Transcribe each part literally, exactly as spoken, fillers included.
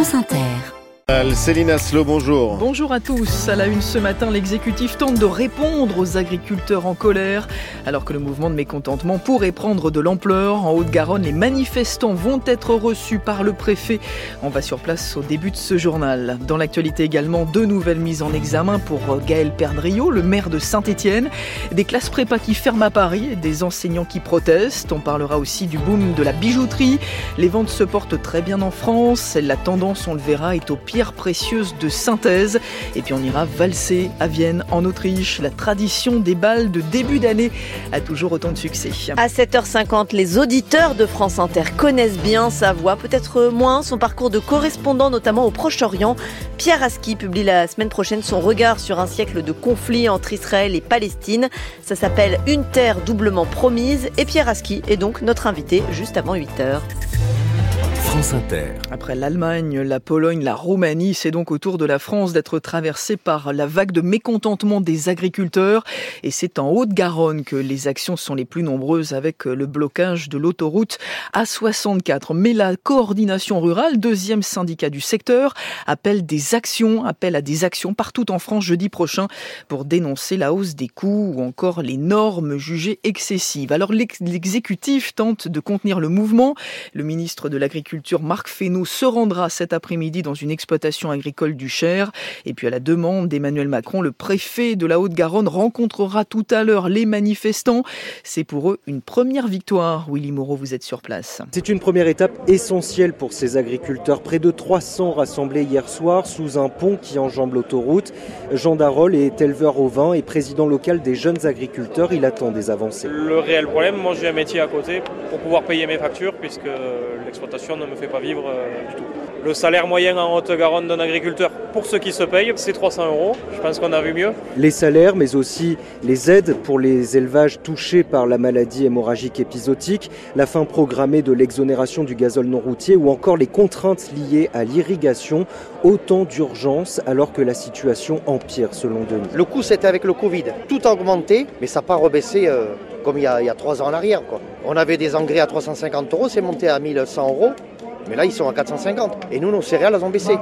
France Inter. Céline Asselot, bonjour. Bonjour à tous. À la une ce matin, l'exécutif tente de répondre aux agriculteurs en colère. Alors que le mouvement de mécontentement pourrait prendre de l'ampleur, en Haute-Garonne, les manifestants vont être reçus par le préfet. On va sur place au début de ce journal. Dans l'actualité également, deux nouvelles mises en examen pour Gaël Perdriau, le maire de Saint-Etienne. Des classes prépa qui ferment à Paris et des enseignants qui protestent. On parlera aussi du boom de la bijouterie. Les ventes se portent très bien en France. La tendance, on le verra, est au pied. Précieuse de synthèse. Et puis on ira valser à Vienne, en Autriche. La tradition des bals de début d'année a toujours autant de succès. À sept heures cinquante, les auditeurs de France Inter connaissent bien sa voix, peut-être moins son parcours de correspondant, notamment au Proche-Orient. Pierre Haski publie la semaine prochaine son regard sur un siècle de conflits entre Israël et Palestine. Ça s'appelle Une terre doublement promise. Et Pierre Haski est donc notre invité juste avant huit heures. France Inter. Après l'Allemagne, la Pologne, la Roumanie, c'est donc au tour de la France d'être traversée par la vague de mécontentement des agriculteurs. Et c'est en Haute-Garonne que les actions sont les plus nombreuses, avec le blocage de l'autoroute A soixante-quatre. Mais la Coordination Rurale, deuxième syndicat du secteur, appelle des actions, appelle à des actions partout en France jeudi prochain pour dénoncer la hausse des coûts ou encore les normes jugées excessives. Alors l'exécutif tente de contenir le mouvement. Le ministre de l'Agriculture Marc Fesneau se rendra cet après-midi dans une exploitation agricole du Cher. Et puis à la demande d'Emmanuel Macron, le préfet de la Haute-Garonne rencontrera tout à l'heure les manifestants. C'est pour eux une première victoire. Willy Moreau, vous êtes sur place. C'est une première étape essentielle pour ces agriculteurs. Près de trois cents rassemblés hier soir sous un pont qui enjambe l'autoroute. Jean Darolle est éleveur ovin et président local des jeunes agriculteurs. Il attend des avancées. Le réel problème, moi j'ai un métier à côté pour pouvoir payer mes factures puisque l'exploitation ne me fait pas vivre euh, du tout. Le salaire moyen en Haute-Garonne d'un agriculteur, pour ceux qui se payent, c'est trois cents euros. Je pense qu'on a vu mieux. Les salaires, mais aussi les aides pour les élevages touchés par la maladie hémorragique épizootique, la fin programmée de l'exonération du gazole non routier ou encore les contraintes liées à l'irrigation. Autant d'urgences alors que la situation empire, selon Denis. Le coût, c'était avec le Covid. Tout a augmenté, mais ça n'a pas rebaissé euh, comme il y a, il y a trois ans en arrière, quoi. On avait des engrais à trois cent cinquante euros, c'est monté à mille cent euros. Mais là, ils sont à quatre cent cinquante. Et nous, nos céréales, elles ont baissé.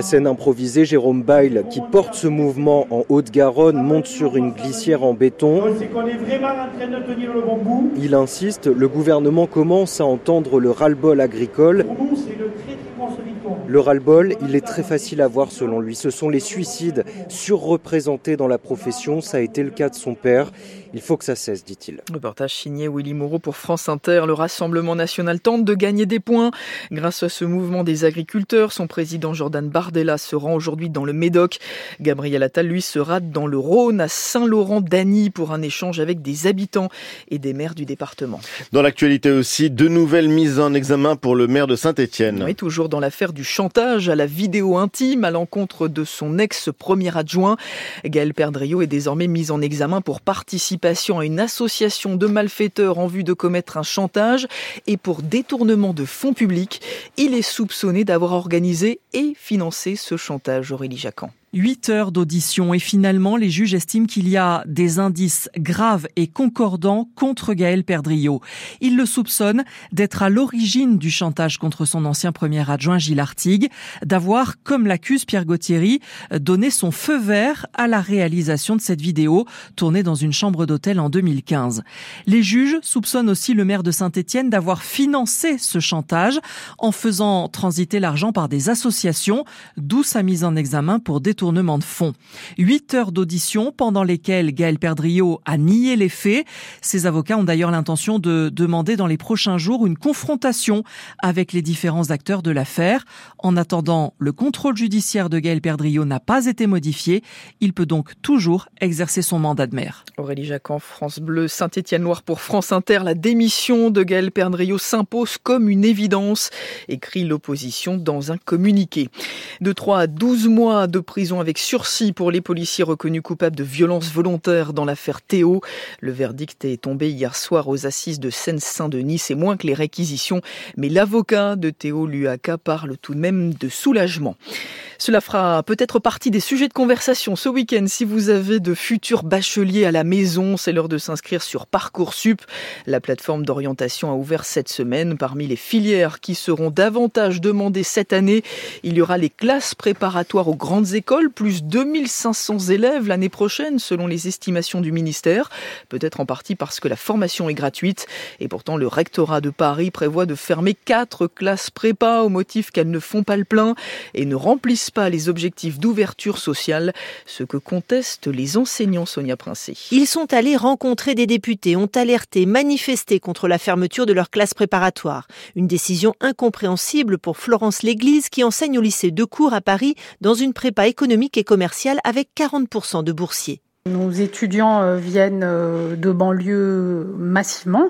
Scène improvisée, Jérôme Bayle, qui porte ce mouvement en Haute-Garonne, monte sur une glissière en béton. C'est qu'on est vraiment en train de tenir le bon bout. Il insiste, le gouvernement commence à entendre le ras-le-bol agricole. Pour nous, c'est le très, très bon soliton. Le ras-le-bol, il est très facile à voir selon lui. Ce sont les suicides surreprésentés dans la profession. Ça a été le cas de son père. Il faut que ça cesse, dit-il. Reportage signé Willy Moreau pour France Inter. Le Rassemblement national tente de gagner des points. Grâce à ce mouvement des agriculteurs, son président Jordan Bardella se rend aujourd'hui dans le Médoc. Gabriel Attal, lui, se rade dans le Rhône à Saint-Laurent-d'Agny pour un échange avec des habitants et des maires du département. Dans l'actualité aussi, deux nouvelles mises en examen pour le maire de Saint-Etienne. Oui, toujours dans l'affaire du chantage à la vidéo intime à l'encontre de son ex-premier adjoint. Gaël Perdriau est désormais mis en examen pour participer à une association de malfaiteurs en vue de commettre un chantage et pour détournement de fonds publics. Il est soupçonné d'avoir organisé et financé ce chantage, Aurélie Jacquin. huit heures d'audition et finalement les juges estiment qu'il y a des indices graves et concordants contre Gaël Perdriau. Ils le soupçonnent d'être à l'origine du chantage contre son ancien premier adjoint Gilles Artigues, d'avoir, comme l'accuse Pierre Gauthierry, donné son feu vert à la réalisation de cette vidéo tournée dans une chambre d'hôtel en deux mille quinze. Les juges soupçonnent aussi le maire de Saint-Etienne d'avoir financé ce chantage en faisant transiter l'argent par des associations, d'où sa mise en examen pour détournement Tournement de fonds. Huit heures d'audition pendant lesquelles Gaël Perdriau a nié les faits. Ses avocats ont d'ailleurs l'intention de demander dans les prochains jours une confrontation avec les différents acteurs de l'affaire. En attendant, le contrôle judiciaire de Gaël Perdriau n'a pas été modifié. Il peut donc toujours exercer son mandat de maire. Aurélie Jacquin, France Bleu, Saint-Étienne-Loire pour France Inter. La démission de Gaël Perdriau s'impose comme une évidence, écrit l'opposition dans un communiqué. De trois à douze mois de prison avec sursis pour les policiers reconnus coupables de violences volontaires dans l'affaire Théo. Le verdict est tombé hier soir aux assises de Seine-Saint-Denis. C'est moins que les réquisitions, mais l'avocat de Théo Luhaka parle tout de même de soulagement. Cela fera peut-être partie des sujets de conversation ce week-end. Si vous avez de futurs bacheliers à la maison, c'est l'heure de s'inscrire sur Parcoursup. La plateforme d'orientation a ouvert cette semaine. Parmi les filières qui seront davantage demandées cette année, il y aura les classes préparatoires aux grandes écoles, plus deux mille cinq cents élèves l'année prochaine, selon les estimations du ministère. Peut-être en partie parce que la formation est gratuite. Et pourtant, le rectorat de Paris prévoit de fermer quatre classes prépa au motif qu'elles ne font pas le plein et ne remplissent pas les objectifs d'ouverture sociale, ce que contestent les enseignants, Sonia Princé. Ils sont allés rencontrer des députés, ont alerté, manifesté contre la fermeture de leur classe préparatoire. Une décision incompréhensible pour Florence Léglise qui enseigne au lycée Decourt à Paris dans une prépa économique et commerciale avec quarante pour cent de boursiers. Nos étudiants viennent de banlieue massivement.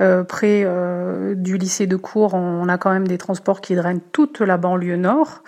Euh, près euh, du lycée Decourt, on a quand même des transports qui drainent toute la banlieue nord.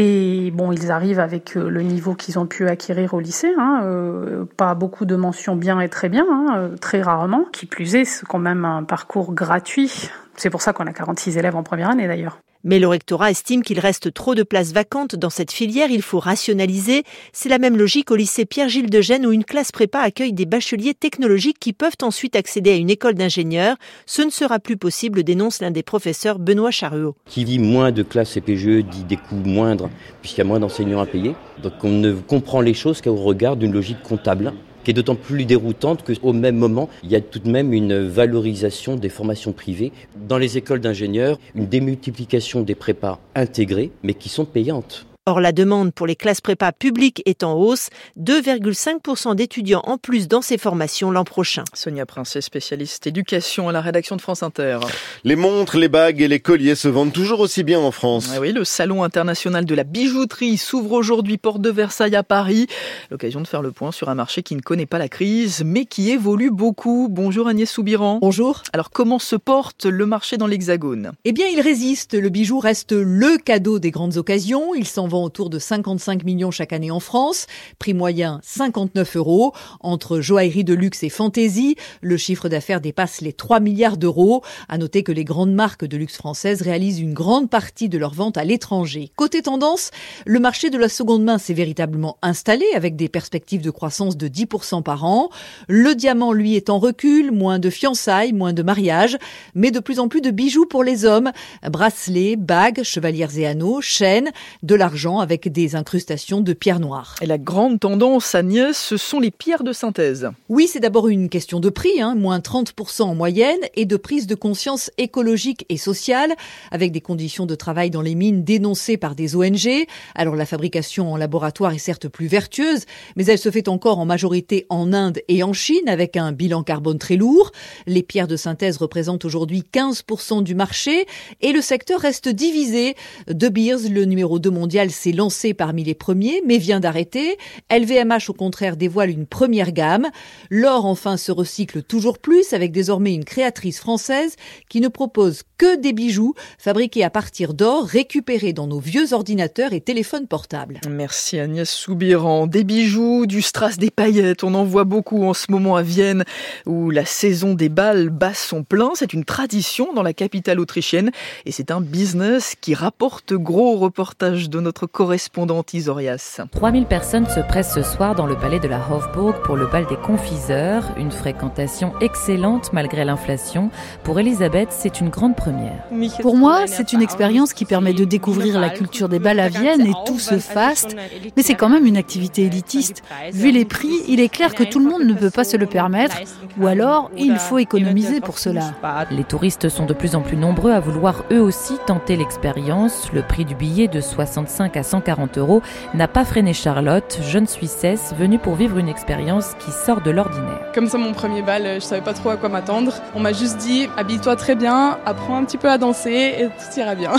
Et bon, ils arrivent avec le niveau qu'ils ont pu acquérir au lycée, hein, euh, pas beaucoup de mentions bien et très bien, hein, très rarement. Qui plus est, c'est quand même un parcours gratuit. C'est pour ça qu'on a quarante-six élèves en première année d'ailleurs. Mais le rectorat estime qu'il reste trop de places vacantes dans cette filière, il faut rationaliser. C'est la même logique au lycée Pierre-Gilles de Gênes où une classe prépa accueille des bacheliers technologiques qui peuvent ensuite accéder à une école d'ingénieurs. Ce ne sera plus possible, dénonce l'un des professeurs, Benoît Charreau. Qui dit moins de classes C P G E dit des coûts moindres puisqu'il y a moins d'enseignants à payer. Donc on ne comprend les choses qu'au regard d'une logique comptable. Qui est d'autant plus déroutante qu'au même moment, il y a tout de même une valorisation des formations privées. Dans les écoles d'ingénieurs, une démultiplication des prépas intégrées, mais qui sont payantes. Or, la demande pour les classes prépa publiques est en hausse. deux virgule cinq pour cent d'étudiants en plus dans ces formations l'an prochain. Sonia Princet, spécialiste éducation à la rédaction de France Inter. Les montres, les bagues et les colliers se vendent toujours aussi bien en France. Ah oui, le Salon international de la bijouterie s'ouvre aujourd'hui, porte de Versailles à Paris. L'occasion de faire le point sur un marché qui ne connaît pas la crise, mais qui évolue beaucoup. Bonjour Agnès Soubiran. Bonjour. Alors, comment se porte le marché dans l'Hexagone ? Eh bien, il résiste. Le bijou reste le cadeau des grandes occasions. Il s'en vend autour de cinquante-cinq millions chaque année en France. Prix moyen cinquante-neuf euros. Entre joaillerie de luxe et fantaisie, le chiffre d'affaires dépasse les trois milliards d'euros. À noter que les grandes marques de luxe françaises réalisent une grande partie de leurs ventes à l'étranger. Côté tendance, le marché de la seconde main s'est véritablement installé avec des perspectives de croissance de dix pour cent par an. Le diamant, lui, est en recul. Moins de fiançailles, moins de mariages, mais de plus en plus de bijoux pour les hommes. Bracelets, bagues, chevalières et anneaux, chaînes, de l'argent avec des incrustations de pierres noires. Et la grande tendance, Agnès, ce sont les pierres de synthèse. Oui, c'est d'abord une question de prix, hein, moins trente pour cent en moyenne, et de prise de conscience écologique et sociale, avec des conditions de travail dans les mines dénoncées par des O N G. Alors la fabrication en laboratoire est certes plus vertueuse, mais elle se fait encore en majorité en Inde et en Chine, avec un bilan carbone très lourd. Les pierres de synthèse représentent aujourd'hui quinze pour cent du marché, et le secteur reste divisé. De Beers, le numéro deux mondial, s'est lancée parmi les premiers, mais vient d'arrêter. L V M H, au contraire, dévoile une première gamme. L'or, enfin, se recycle toujours plus, avec désormais une créatrice française qui ne propose que des bijoux fabriqués à partir d'or, récupérés dans nos vieux ordinateurs et téléphones portables. Merci Agnès Soubiran. Des bijoux, du strass, des paillettes, on en voit beaucoup en ce moment à Vienne, où la saison des bals bat son plein. C'est une tradition dans la capitale autrichienne, et c'est un business qui rapporte gros. Reportage de notre correspondante Isorias. trois mille personnes se pressent ce soir dans le palais de la Hofburg pour le bal des confiseurs. Une fréquentation excellente malgré l'inflation. Pour Elisabeth, c'est une grande première. Pour moi, c'est une expérience qui permet de découvrir la culture des bals à Vienne et tout ce faste. Mais c'est quand même une activité élitiste. Vu les prix, il est clair que tout le monde ne peut pas se le permettre. Ou alors, il faut économiser pour cela. Les touristes sont de plus en plus nombreux à vouloir eux aussi tenter l'expérience. Le prix du billet de soixante-cinq à cent quarante euros n'a pas freiné Charlotte, jeune Suissesse venue pour vivre une expérience qui sort de l'ordinaire. Comme ça, mon premier bal, je ne savais pas trop à quoi m'attendre. On m'a juste dit, habille-toi très bien, apprends un petit peu à danser et tout ira bien.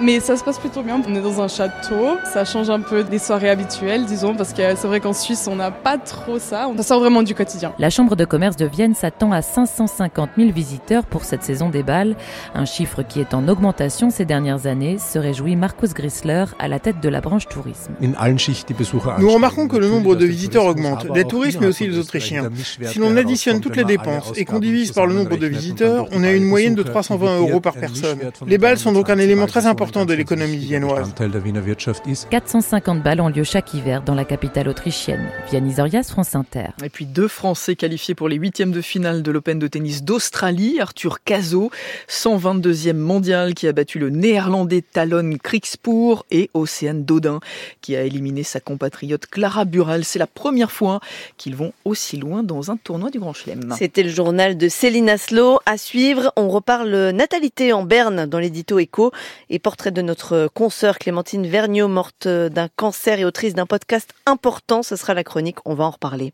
Mais ça se passe plutôt bien. On est dans un château, ça change un peu des soirées habituelles, disons, parce que c'est vrai qu'en Suisse, on n'a pas trop ça. On sort vraiment du quotidien. La Chambre de commerce de Vienne s'attend à cinq cent cinquante mille visiteurs pour cette saison des bals. Un chiffre qui est en augmentation ces dernières années, se réjouit Marcus Grisler, à la tête de la branche tourisme. Nous remarquons que le nombre de visiteurs augmente, les touristes mais aussi les Autrichiens. Si l'on additionne toutes les dépenses et qu'on divise par le nombre de visiteurs, on a une moyenne de trois cent vingt euros par personne. Les bals sont donc un élément très important important de l'économie viennoise. quatre cent cinquante balles ont lieu chaque hiver dans la capitale autrichienne. Vianis Arias, France Inter. Et puis deux Français qualifiés pour les huitièmes de finale de l'Open de tennis d'Australie. Arthur Cazaux, cent vingt-deuxième mondial, qui a battu le Néerlandais Talon Krikspoor, et Océane Dodin, qui a éliminé sa compatriote Clara Burel. C'est la première fois qu'ils vont aussi loin dans un tournoi du Grand Chelem. C'était le journal de Céline Asselot. À suivre, on reparle natalité en Berne dans l'édito Écho et portrait de notre consoeur Clémentine Vergniaud, morte d'un cancer et autrice d'un podcast important. Ce sera la chronique, on va en reparler.